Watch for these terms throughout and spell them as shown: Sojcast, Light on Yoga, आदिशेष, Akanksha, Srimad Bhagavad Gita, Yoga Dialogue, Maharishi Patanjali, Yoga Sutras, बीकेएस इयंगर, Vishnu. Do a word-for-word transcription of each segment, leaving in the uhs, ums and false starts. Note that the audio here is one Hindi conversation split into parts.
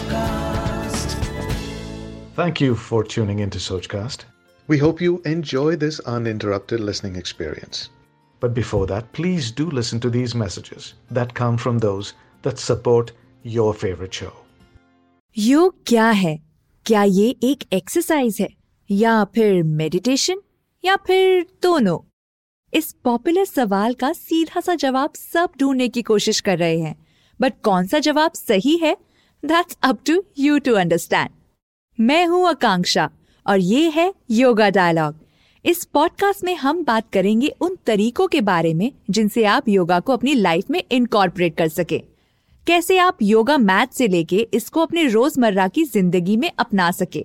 Sojcast. Thank you for tuning into Sojcast. We hope you enjoy this uninterrupted listening experience. But before that, please do listen to these messages that come from those that support your favorite show. योग क्या है? क्या ये एक एक्सरसाइज है या फिर मेडिटेशन या फिर दोनों? इस पॉपुलर सवाल का सीधा सा जवाब सब ढूंढने की कोशिश कर रहे हैं, बट कौन सा जवाब सही है, that's up to you to understand. मैं हूं आकांक्षा और ये है योगा डायलॉग। इस पॉडकास्ट में हम बात करेंगे उन तरीकों के बारे में जिनसे आप योगा को अपनी लाइफ में इनकॉर्पोरेट कर सकें, कैसे आप योगा मैट से लेके इसको अपने रोजमर्रा की जिंदगी में अपना सके।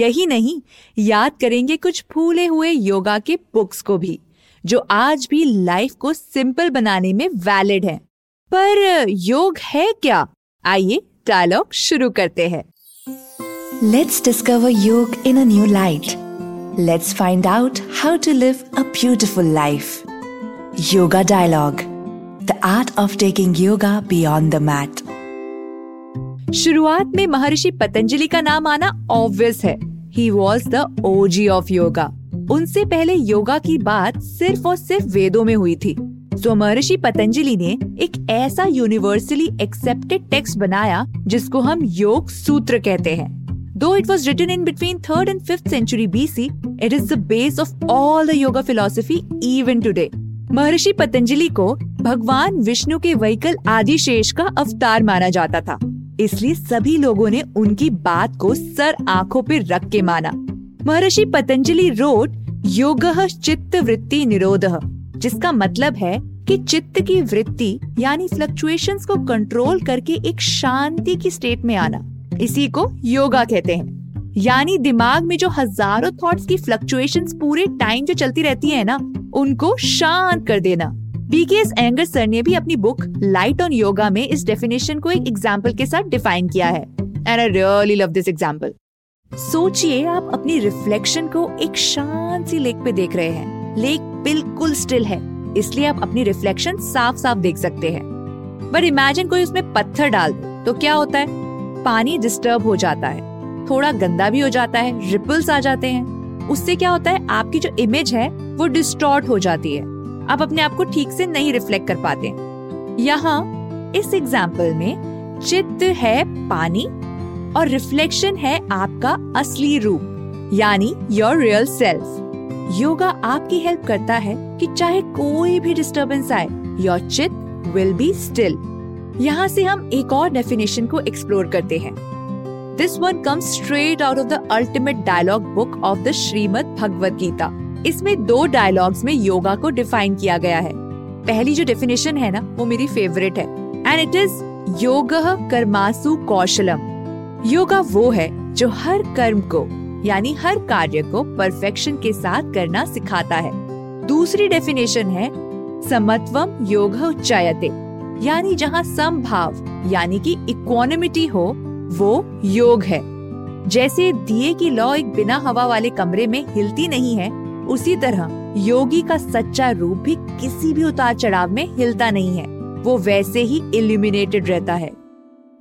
यही नहीं, याद करेंगे कुछ भूले हुए योगा के बुक्स को भी, जो आज भी लाइफ को सिंपल बनाने में वैलिड है। पर योग है क्या? आइए डायलॉग शुरू करते हैं। Let's discover yog in a new light. Let's find out how to live a beautiful life. Yoga dialogue, The Art of Taking Yoga Beyond the Mat। शुरुआत में महर्षि पतंजलि का नाम आना ऑब्वियस है। He was the O G of yoga। उनसे पहले योगा की बात सिर्फ और सिर्फ वेदों में हुई थी। तो महर्षि पतंजलि ने एक ऐसा यूनिवर्सली एक्सेप्टेड टेक्स्ट बनाया जिसको हम योग सूत्र कहते हैं। Though it was written in between third and fifth century B C, it is the base of all the yoga philosophy even today। महर्षि पतंजलि को भगवान विष्णु के वहीकल आदिशेष का अवतार माना जाता था, इसलिए सभी लोगों ने उनकी बात को सर आंखों पर रख के माना। महर्षि पतंजलि रोट योगः चित्त वृत्ति निरोधः, जिसका मतलब है कि चित्त की वृत्ति यानी फ्लक्चुएशंस को कंट्रोल करके एक शांति की स्टेट में आना, इसी को योगा कहते हैं। यानी दिमाग में जो हजारों थॉट्स की फ्लक्चुएशंस पूरे टाइम जो चलती रहती है ना, उनको शांत कर देना। बीकेएस इयंगर सर ने भी अपनी बुक लाइट ऑन योगा में इस डेफिनेशन को एक एग्जांपल के साथ डिफाइन किया है, and I really love this example. सोचिए आप अपनी रिफ्लेक्शन को एक शांत सी लेक पे देख रहे हैं। लेक बिल्कुल स्टिल है, इसलिए आप अपनी रिफ्लेक्शन साफ साफ देख सकते हैं। बट इमेजिन कोई उसमें पत्थर डाल दे तो क्या होता है? पानी डिस्टर्ब हो जाता है, थोड़ा गंदा भी हो जाता है, रिपल्स आ जाते हैं। उससे क्या होता है, आपकी जो इमेज है वो डिस्टॉर्ट हो जाती है, आप अपने आप को ठीक से नहीं रिफ्लेक्ट कर पाते। यहाँ इस एग्जाम्पल में चित्त है पानी और रिफ्लेक्शन है आपका असली रूप, यानी योर रियल सेल्फ। योगा आपकी हेल्प करता है कि चाहे कोई भी डिस्टर्बेंस आए, योर चित्त विल बी स्टिल। यहाँ से हम एक और डेफिनेशन को एक्सप्लोर करते हैं। This one comes straight out of the ultimate dialogue book of the Srimad Bhagavad Gita। इसमें दो डायलॉग्स में योगा को डिफाइन किया गया है। पहली जो डेफिनेशन है ना, वो मेरी फेवरेट है, एंड इट इज योगः कर्मासु कौशलम। योगा वो है जो हर कर्म को यानी हर कार्य को परफेक्शन के साथ करना सिखाता है। दूसरी डेफिनेशन है समत्वम योगः उच्चायते, यानी जहाँ समभाव यानी कि इक्वानिमिटी हो, वो योग है। जैसे दिए की लौ एक बिना हवा वाले कमरे में हिलती नहीं है, उसी तरह योगी का सच्चा रूप भी किसी भी उतार चढ़ाव में हिलता नहीं है, वो वैसे ही इल्यूमिनेटेड रहता है।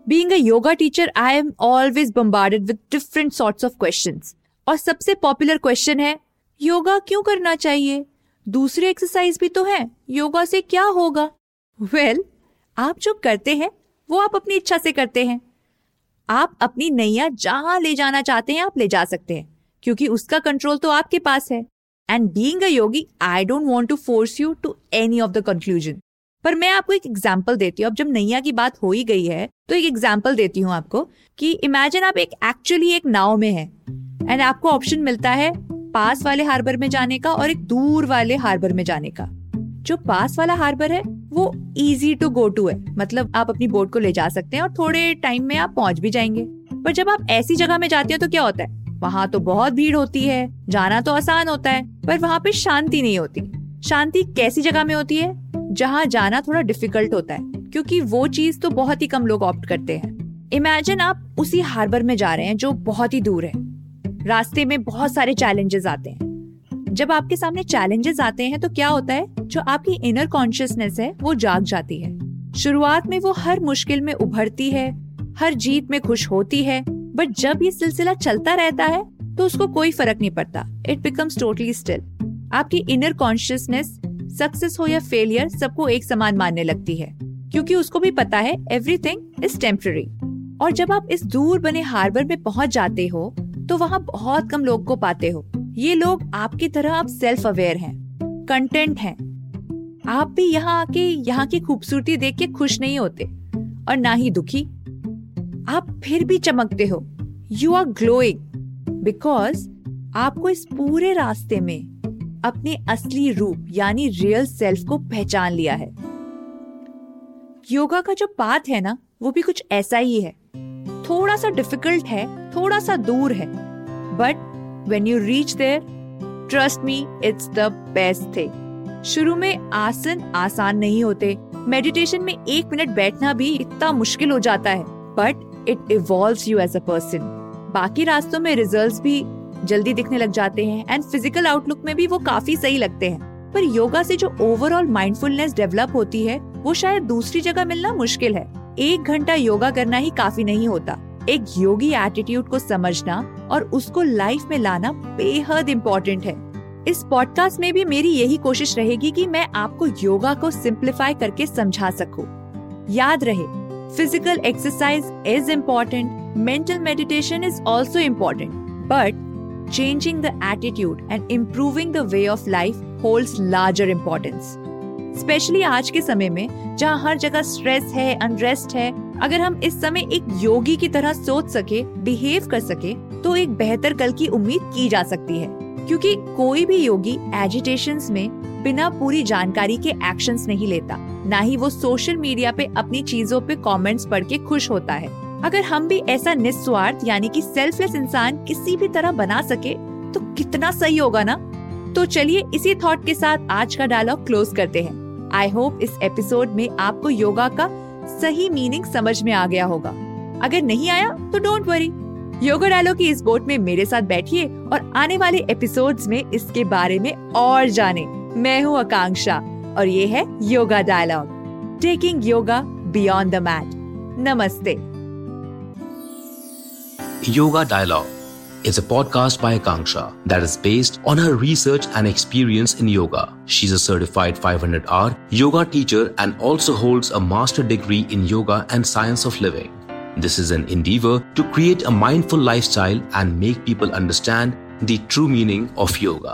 Being a yoga teacher, I am always bombarded with different sorts of questions, और सबसे पॉपुलर क्वेश्चन है योगा क्यों करना चाहिए, दूसरे एक्सरसाइज भी तो है, योगा से क्या होगा? वेल, आप जो करते हैं वो आप अपनी इच्छा से करते हैं। आप अपनी नैया जहाँ ले जाना चाहते हैं आप ले जा सकते हैं, क्योंकि उसका कंट्रोल तो आपके पास है। And being a yogi, I don't want to force you to any of the conclusion. पर मैं आपको एक एग्जांपल देती हूँ। अब जब नैया की बात हो ही गई है तो एक एग्जांपल देती हूँ आपको कि इमेजिन आप एक एक्चुअली एक नाव में है, एंड आपको ऑप्शन मिलता है पास वाले हार्बर में जाने का और एक दूर वाले हार्बर में जाने का। जो पास वाला हार्बर है वो इजी टू गो टू है, मतलब आप अपनी बोट को ले जा सकते हैं और थोड़े टाइम में आप पहुंच भी जाएंगे। पर जब आप ऐसी जगह में जाते हो तो क्या होता है, वहाँ तो बहुत भीड़ होती है, जाना तो आसान होता है पर वहाँ पे शांति नहीं होती। शांति कैसी जगह में होती है? जहाँ जाना थोड़ा डिफिकल्ट होता है, क्योंकि वो चीज तो बहुत ही कम लोग ऑप्ट करते हैं। इमेजिन आप उसी हार्बर में जा रहे हैं जो बहुत ही दूर है, रास्ते में बहुत सारे चैलेंजेस आते हैं। जब आपके सामने चैलेंजेस आते हैं तो क्या होता है, जो आपकी इनर कॉन्शियसनेस है वो जाग जाती है। शुरुआत में वो हर मुश्किल में उभरती है, हर जीत में खुश होती है, बट जब ये सिलसिला चलता रहता है तो उसको कोई फर्क नहीं पड़ता. It becomes totally still. आपकी इनर कॉन्शियसनेस सक्सेस हो या फेलियर सबको एक समान मानने लगती है, क्योंकि उसको भी पता है एवरीथिंग इज टेम्पररी. और जब आप इस दूर बने हार्बर में पहुंच जाते हो तो वहाँ बहुत कम लोग को पाते हो. ये लोग आपकी तरह आप सेल्फ अवेयर हैं, कंटेंट हैं. आप भी यहाँ आके यहाँ की खूबसूरती देख के खुश नहीं होते और ना ही दुखी. आप फिर भी चमकते हो. यू आर ग्लोइंग बिकॉज आपको इस पूरे रास्ते में अपने असली रूप यानी रियल सेल्फ को पहचान लिया है. योगा का जो पाथ है ना वो भी कुछ ऐसा ही है. थोड़ा सा डिफिकल्ट है, थोड़ा सा दूर है, but when you reach there trust me it's the best thing. शुरू में आसन आसान नहीं होते. मेडिटेशन में एक मिनट बैठना भी इतना मुश्किल हो जाता है, but it evolves you as a person. बाकी रास्तों में रिजल्ट्स भी जल्दी दिखने लग जाते हैं एंड फिजिकल आउटलुक में भी वो काफी सही लगते हैं. पर योगा से जो ओवरऑल माइंडफुलनेस डेवलप होती है वो शायद दूसरी जगह मिलना मुश्किल है. एक घंटा योगा करना ही काफी नहीं होता. एक योगी एटीट्यूड को समझना और उसको लाइफ में लाना बेहद इम्पोर्टेंट है. इस पॉडकास्ट में भी मेरी यही कोशिश रहेगी कि मैं आपको योगा को सिंप्लीफाई करके समझा सकूं. याद रहे, physical exercise is important, mental meditation is also important, but changing the attitude and improving the way of life holds larger importance. Specially आज के समय में जहाँ हर जगह स्ट्रेस है, अनरेस्ट है, अगर हम इस समय एक योगी की तरह सोच सके, बिहेव कर सके, तो एक बेहतर कल की उम्मीद की जा सकती है. क्योंकि कोई भी योगी एजिटेशंस में बिना पूरी जानकारी के एक्शंस नहीं लेता, ना ही वो सोशल मीडिया पे अपनी चीजों पे कमेंट्स पढ़ के खुश होता है. अगर हम भी ऐसा निस्वार्थ यानी कि सेल्फलेस इंसान किसी भी तरह बना सके तो कितना सही होगा ना. तो चलिए इसी थॉट के साथ आज का डायलॉग क्लोज करते हैं. आई होप इस एपिसोड में आपको योगा का सही मीनिंग समझ में आ गया होगा. अगर नहीं आया तो डोंट वरी, योगा डायलॉग की इस बोट में मेरे साथ बैठिए और आने वाले एपिसोड्स में इसके बारे में और जाने. मैं हूँ आकांक्षा और ये है yoga dialogue, taking yoga beyond the mat. Namaste. Yoga dialogue is a podcast by Akanksha that is based on her research and experience in yoga. She is a certified five hundred hour yoga teacher and also holds a master degree in yoga and science of living. This is an endeavor to create a mindful lifestyle and make people understand the true meaning of yoga.